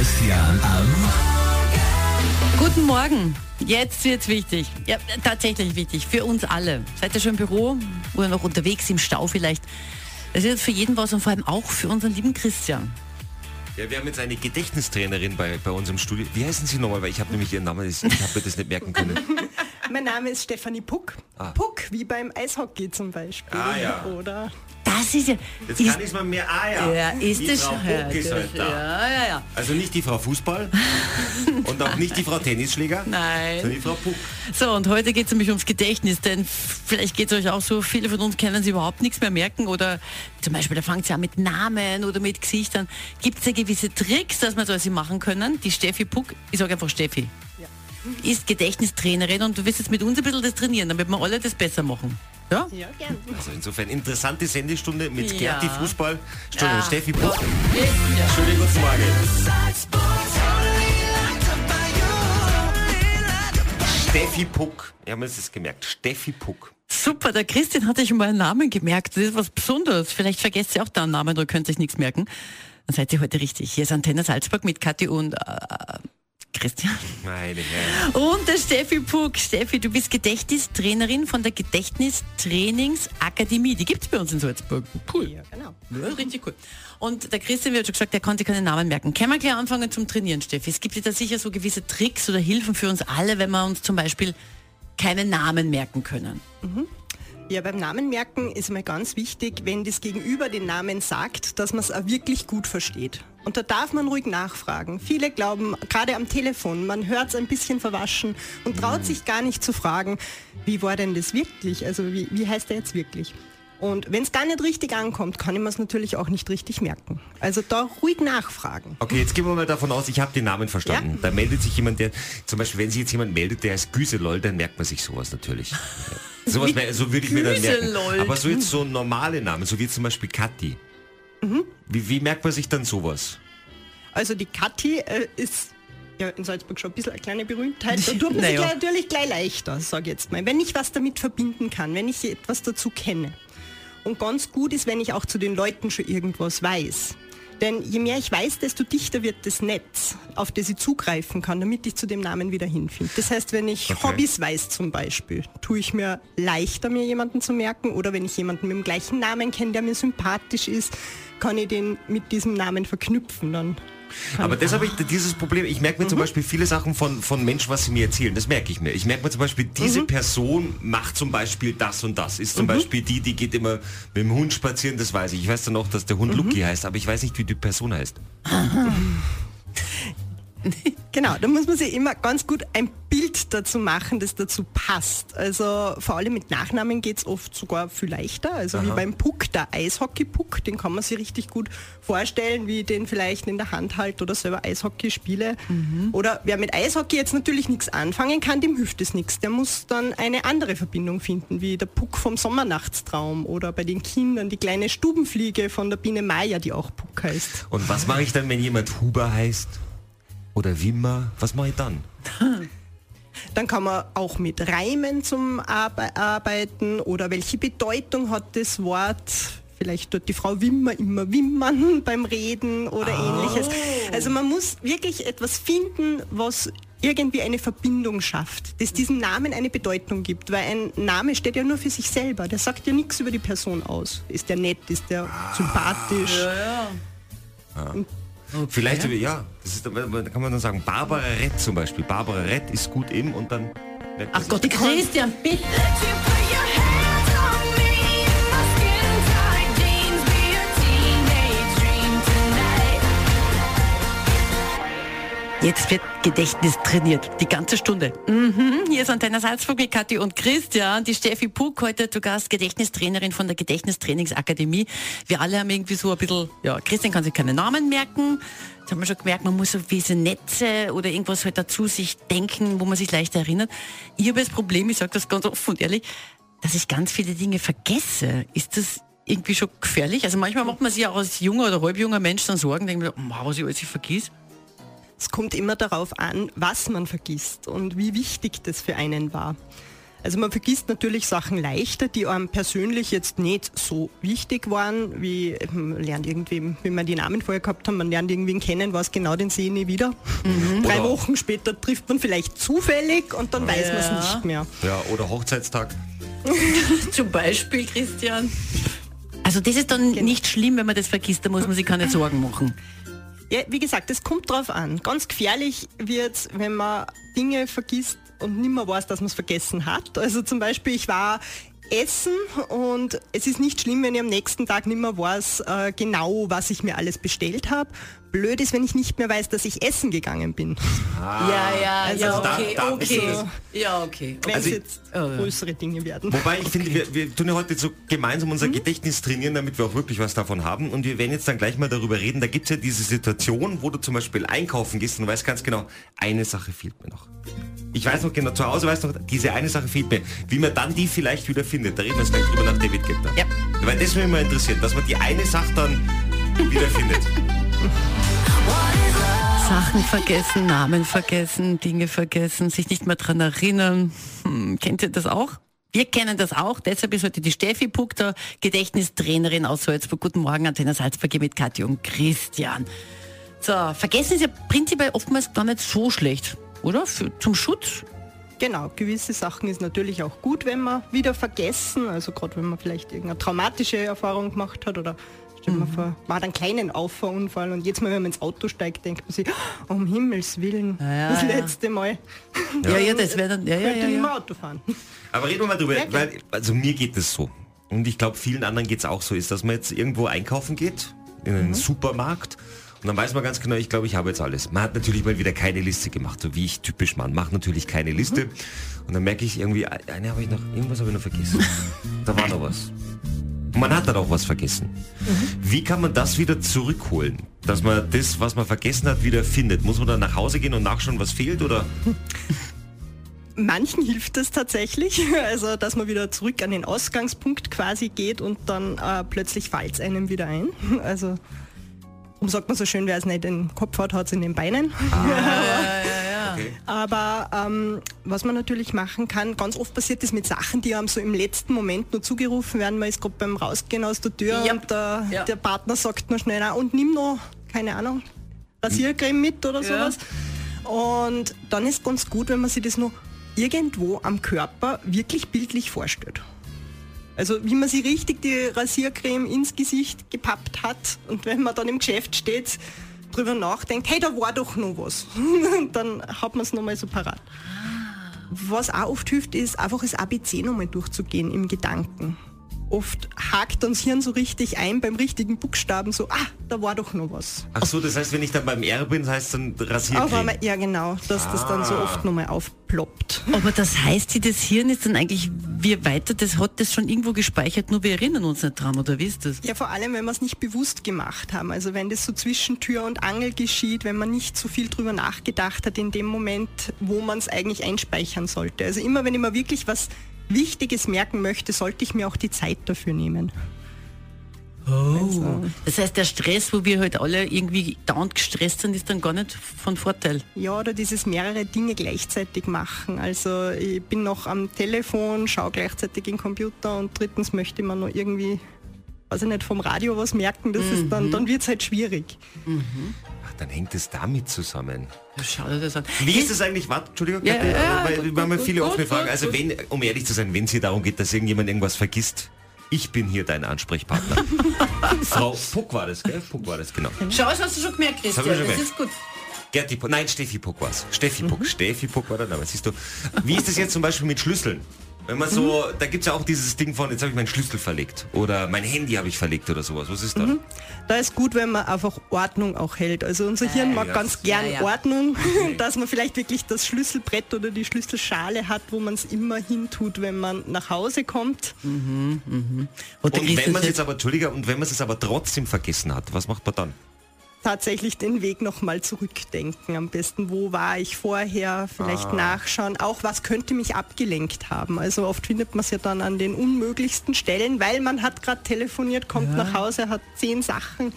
Christian am... Guten Morgen. Jetzt wird's wichtig. Ja, tatsächlich wichtig. Für uns alle. Seid ihr schon im Büro oder noch unterwegs im Stau vielleicht? Das ist für jeden was und vor allem auch für unseren lieben Christian. Ja, wir haben jetzt eine Gedächtnistrainerin bei uns im Studio. Wie heißen Sie nochmal? Weil ich habe nämlich Ihren Namen, ich habe mir das nicht merken können. Mein Name ist Stephanie Puck. Ah. Puck, wie beim Eishockey zum Beispiel. Ah, ja. Oder... Das ist ja... Jetzt kann ich mal mehr... Ah ja, ja ist die das Frau Puck ist halt da. Ja. Also nicht die Frau Fußball und auch nicht die Frau Tennisschläger, sondern die Frau Puck. So, und heute geht es nämlich ums Gedächtnis, denn vielleicht geht es euch auch so, viele von uns können sich überhaupt nichts mehr merken oder zum Beispiel, da fangt es ja mit Namen oder mit Gesichtern. Gibt es ja gewisse Tricks, dass wir das machen können? Die Steffi Puck, ich sage einfach Steffi, ist Gedächtnistrainerin und du wirst jetzt mit uns ein bisschen das trainieren, damit wir alle das besser machen. Ja? Ja, gerne. Also insofern interessante Sendestunde mit Gerti Fußball, ja. Steffi Puck. Ja. Schönen guten Morgen. Steffi Puck. Wir haben uns das gemerkt. Steffi Puck. Super, der Christian hat sich mal einen Namen gemerkt. Das ist was Besonderes. Vielleicht vergesst ihr auch deinen Namen oder könnt euch nichts merken. Dann seid ihr heute richtig. Hier ist Antenne Salzburg mit KATHI und... Christian. Meine Herren. Und der Steffi Puck. Steffi, du bist Gedächtnistrainerin von der Gedächtnistrainingsakademie. Die gibt es bei uns in Salzburg. Cool. Ja, genau. Ja, richtig cool. Und der Christian wird schon gesagt, der konnte keine Namen merken. Können wir gleich anfangen zum Trainieren, Steffi? Es gibt ja da sicher so gewisse Tricks oder Hilfen für uns alle, wenn wir uns zum Beispiel keine Namen merken können. Mhm. Ja, beim Namen merken ist mal ganz wichtig, wenn das Gegenüber den Namen sagt, dass man es auch wirklich gut versteht. Und da darf man ruhig nachfragen. Viele glauben, gerade am Telefon, man hört es ein bisschen verwaschen und traut sich gar nicht zu fragen, wie war denn das wirklich? Also wie heißt der jetzt wirklich? Und wenn es gar nicht richtig ankommt, kann ich mir es natürlich auch nicht richtig merken. Also da ruhig nachfragen. Okay, jetzt gehen wir mal davon aus, ich habe den Namen verstanden. Ja. Da meldet sich jemand, der, zum Beispiel, wenn sich jetzt jemand meldet, der heißt Güselol, dann merkt man sich sowas natürlich. Sowas, so würde ich mir dann merken. Aber so jetzt so normale Namen, so wie zum Beispiel KATHI. Mhm. Wie merkt man sich dann sowas? Also die KATHI ist... Ja, in Salzburg schon ein bisschen eine kleine Berühmtheit. Da tut man sich natürlich gleich leichter, sage ich jetzt mal. Wenn ich was damit verbinden kann, wenn ich etwas dazu kenne. Und ganz gut ist, wenn ich auch zu den Leuten schon irgendwas weiß. Denn je mehr ich weiß, desto dichter wird das Netz, auf das ich zugreifen kann, damit ich zu dem Namen wieder hinfinde. Das heißt, wenn ich Hobbys weiß zum Beispiel, tue ich mir leichter, mir jemanden zu merken. Oder wenn ich jemanden mit dem gleichen Namen kenne, der mir sympathisch ist, kann ich den mit diesem Namen verknüpfen dann. Aber das habe ich, dieses Problem, ich merke mir zum Beispiel viele Sachen von Menschen, was sie mir erzählen, das merke ich mir. Ich merke mir zum Beispiel, diese Person macht zum Beispiel das und das, ist zum Beispiel die geht immer mit dem Hund spazieren, das weiß ich. Ich weiß dann auch, dass der Hund Lucky heißt, aber ich weiß nicht, wie die Person heißt. Genau, da muss man sich immer ganz gut ein Bild dazu machen, das dazu passt. Also vor allem mit Nachnamen geht es oft sogar viel leichter. Also wie beim Puck, der Eishockey-Puck, den kann man sich richtig gut vorstellen, wie ich den vielleicht in der Hand halte oder selber Eishockey spiele. Mhm. Oder wer mit Eishockey jetzt natürlich nichts anfangen kann, dem hilft es nichts. Der muss dann eine andere Verbindung finden, wie der Puck vom Sommernachtstraum oder bei den Kindern die kleine Stubenfliege von der Biene Maya, die auch Puck heißt. Und was mache ich dann, wenn jemand Huber heißt? Oder Wimmer, was mache ich dann? Dann kann man auch mit Reimen zum Arbeiten oder welche Bedeutung hat das Wort? Vielleicht tut die Frau Wimmer immer wimmern beim Reden oder Ähnliches. Also man muss wirklich etwas finden, was irgendwie eine Verbindung schafft, dass diesem Namen eine Bedeutung gibt, weil ein Name steht ja nur für sich selber, der sagt ja nichts über die Person aus. Ist der nett, ist der sympathisch? Okay. Vielleicht, das ist, da kann man dann sagen, Barbara Rett zum Beispiel. Barbara Rett ist gut im und dann... Ach Gott, Christian, bitte! Jetzt wird Gedächtnis trainiert, die ganze Stunde. Hier ist Antenne Salzburg, KATHI und Christian, die Steffi Puck, heute zu Gast, Gedächtnistrainerin von der Gedächtnistrainingsakademie. Wir alle haben irgendwie so ein bisschen, Christian kann sich keine Namen merken. Das haben wir schon gemerkt, man muss so gewisse Netze oder irgendwas halt dazu sich denken, wo man sich leichter erinnert. Ich habe das Problem, ich sage das ganz offen und ehrlich, dass ich ganz viele Dinge vergesse. Ist das irgendwie schon gefährlich? Also manchmal macht man sich auch als junger oder halbjunger Mensch dann Sorgen, denkt man, was ich alles vergesse. Es kommt immer darauf an, was man vergisst und wie wichtig das für einen war. Also man vergisst natürlich Sachen leichter, die einem persönlich jetzt nicht so wichtig waren, wie man lernt irgendwie, wenn wir die Namen vorher gehabt haben, man lernt irgendwen kennen, was genau, den sehe ich nie wieder. Mhm. 3 Wochen später trifft man vielleicht zufällig und dann weiß man es nicht mehr. Ja, oder Hochzeitstag. Zum Beispiel, Christian. Also das ist dann nicht schlimm, wenn man das vergisst, da muss man sich keine Sorgen machen. Ja, wie gesagt, es kommt drauf an. Ganz gefährlich wird es, wenn man Dinge vergisst und nicht mehr weiß, dass man es vergessen hat. Also zum Beispiel, ich war essen und es ist nicht schlimm, wenn ich am nächsten Tag nicht mehr weiß, genau, was ich mir alles bestellt habe. Blöd ist, wenn ich nicht mehr weiß, dass ich essen gegangen bin. Ah. Ja, okay. Also jetzt größere Dinge werden. Wobei ich finde, wir tun ja heute so gemeinsam unser Gedächtnis trainieren, damit wir auch wirklich was davon haben. Und wir werden jetzt dann gleich mal darüber reden. Da gibt es ja diese Situation, wo du zum Beispiel einkaufen gehst und weißt ganz genau, eine Sache fehlt mir noch. Ich weiß noch genau, zu Hause weiß noch, diese eine Sache fehlt mir. Wie man dann die vielleicht wieder findet. Da reden wir jetzt gleich drüber nach David Gettner. Ja. Weil das mich immer interessiert, dass man die eine Sache dann wieder findet. Sachen vergessen, Namen vergessen, Dinge vergessen, sich nicht mehr dran erinnern. Kennt ihr das auch? Wir kennen das auch, deshalb ist heute die Steffi Puck, der Gedächtnistrainerin aus Salzburg. Guten Morgen, Antenne Salzburg hier mit Kathi und Christian. So, vergessen ist ja prinzipiell oftmals gar nicht so schlecht, oder? Zum Schutz? Genau, gewisse Sachen ist natürlich auch gut, wenn man wieder vergessen, also gerade wenn man vielleicht irgendeine traumatische Erfahrung gemacht hat oder stell mal vor, man hat einen kleinen Auffahrunfall und jetzt mal, wenn man ins Auto steigt, denkt man sich, oh, um Himmels Willen, letzte Mal. Ja, ja, das wäre dann... könnte nicht mehr Auto fahren. Aber reden wir mal drüber, weil, also mir geht es so und ich glaube vielen anderen geht es auch so, ist, dass man jetzt irgendwo einkaufen geht, in einen Supermarkt. Und dann weiß man ganz genau, ich glaube, ich habe jetzt alles. Man hat natürlich mal wieder keine Liste gemacht, so wie ich typisch Mann mache, natürlich keine Liste. Und dann merke ich irgendwie, irgendwas habe ich noch vergessen. Da war noch was. Und man hat dann auch was vergessen. Wie kann man das wieder zurückholen? Dass man das, was man vergessen hat, wieder findet. Muss man dann nach Hause gehen und nachschauen, was fehlt, oder? Manchen hilft das tatsächlich, also dass man wieder zurück an den Ausgangspunkt quasi geht und dann plötzlich fällt es einem wieder ein. Also... sagt man so schön, wer es nicht im Kopf hat, hat es in den Beinen. Okay. Aber was man natürlich machen kann, ganz oft passiert das mit Sachen, die einem so im letzten Moment nur zugerufen werden. Man ist gerade beim Rausgehen aus der Tür und der Partner sagt noch schnell, und nimm noch, keine Ahnung, Rasiercreme mit oder sowas. Und dann ist ganz gut, wenn man sich das noch irgendwo am Körper wirklich bildlich vorstellt. Also wie man sich richtig die Rasiercreme ins Gesicht gepappt hat und wenn man dann im Geschäft steht, drüber nachdenkt, hey, da war doch noch was. Dann hat man es nochmal so parat. Was auch oft hilft, ist einfach das ABC nochmal durchzugehen im Gedanken. Oft hakt uns Hirn so richtig ein beim richtigen Buchstaben, so, da war doch noch was. Ach so, das heißt, wenn ich dann beim R bin, das heißt dann Rasiercreme. Ja, genau, dass das dann so oft nochmal aufploppt. Aber das heißt, das Hirn ist dann eigentlich, wie weiter, das hat das schon irgendwo gespeichert, nur wir erinnern uns nicht dran, oder wie ist das? Ja, vor allem, wenn wir es nicht bewusst gemacht haben. Also wenn das so zwischen Tür und Angel geschieht, wenn man nicht so viel drüber nachgedacht hat in dem Moment, wo man es eigentlich einspeichern sollte. Also immer, wenn ich mir wirklich was Wichtiges merken möchte, sollte ich mir auch die Zeit dafür nehmen. Oh. Das heißt, der Stress, wo wir heute alle irgendwie dauernd gestresst sind, ist dann gar nicht von Vorteil. Ja, oder dieses mehrere Dinge gleichzeitig machen. Also ich bin noch am Telefon, schaue gleichzeitig in den Computer und drittens möchte man noch irgendwie, weiß ich nicht, vom Radio was merken. Das ist dann wird es halt schwierig. Dann hängt es damit zusammen. Schau dir das an. Wie ist das eigentlich? Warte, Entschuldigung, wir haben viele offene Fragen. Also wenn, um ehrlich zu sein, wenn es hier darum geht, dass irgendjemand irgendwas vergisst, ich bin hier dein Ansprechpartner. Frau Puck war das, gell? Puck war das, genau. Schau, das hast du schon gemerkt, Christian. Das ist gut. Steffi Puck war es. Steffi Puck war der Name, siehst du. Wie ist das jetzt zum Beispiel mit Schlüsseln? Wenn man so, da gibt es ja auch dieses Ding von, jetzt habe ich meinen Schlüssel verlegt oder mein Handy habe ich verlegt oder sowas. Was ist da? Da ist gut, wenn man einfach Ordnung auch hält. Also unser Hirn mag ganz gern Ordnung, dass man vielleicht wirklich das Schlüsselbrett oder die Schlüsselschale hat, wo man es immer hin tut, wenn man nach Hause kommt. Und wenn man es jetzt aber, trotzdem vergessen hat, was macht man dann? Tatsächlich den Weg nochmal zurückdenken. Am besten, wo war ich vorher, vielleicht nachschauen. Auch, was könnte mich abgelenkt haben. Also oft findet man es ja dann an den unmöglichsten Stellen, weil man hat gerade telefoniert, kommt nach Hause, hat 10 Sachen.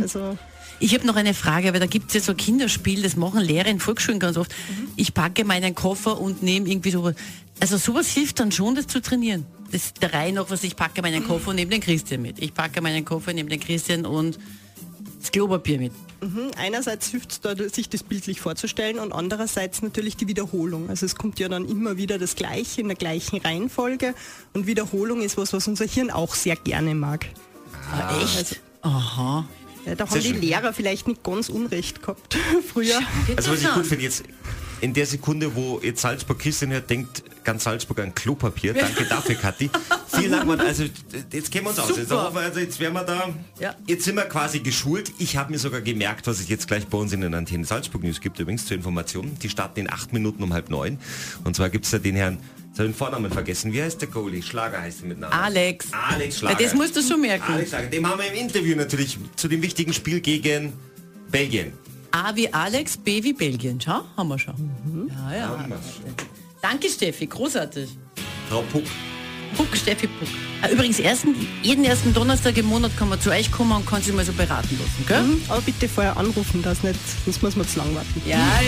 Also Ich habe noch eine Frage, weil da gibt es ja so ein Kinderspiel, das machen Lehrer in Volksschulen ganz oft. Mhm. Ich packe meinen Koffer und nehme irgendwie sowas. Also sowas hilft dann schon, das zu trainieren. Das ist der Reihe noch, was ich packe meinen Koffer und nehme den Christian mit. Ich packe meinen Koffer, nehme den Christian und das Klopapier mit. Mhm. Einerseits hilft es da, sich das bildlich vorzustellen und andererseits natürlich die Wiederholung. Also es kommt ja dann immer wieder das Gleiche in der gleichen Reihenfolge und Wiederholung ist was, was unser Hirn auch sehr gerne mag. Ah, echt? Also, aha. Ja, da haben die Lehrer vielleicht nicht ganz unrecht gehabt früher. Also was ich gut finde jetzt, in der Sekunde, wo jetzt Salzburg Christian hört, denkt ganz Salzburg an Klopapier. Danke dafür, Kathi. Vielen Dank, Mann. Also jetzt kennen wir uns aus. Jetzt werden wir da, jetzt sind wir quasi geschult. Ich habe mir sogar gemerkt, was es jetzt gleich bei uns in den Antenne Salzburg News gibt, übrigens zur Information. Die starten in 8 Minuten um 8:30. Und zwar gibt es da den Herrn, ich habe den Vornamen vergessen. Wie heißt der Goalie? Schlager heißt er mit Namen. Alex Schlager. Ja, das musst du schon merken. Alex Schlager. Dem haben wir im Interview natürlich zu dem wichtigen Spiel gegen Belgien. A wie Alex, B wie Belgien. Schau, haben wir schon. Mhm. Ja. Danke, Steffi. Großartig. Frau Puck. Steffi Puck. Übrigens, jeden ersten Donnerstag im Monat kann man zu euch kommen und kann sich mal so beraten lassen, gell? Mhm. Aber bitte vorher anrufen, das nicht. Sonst muss man zu lang warten. Ja.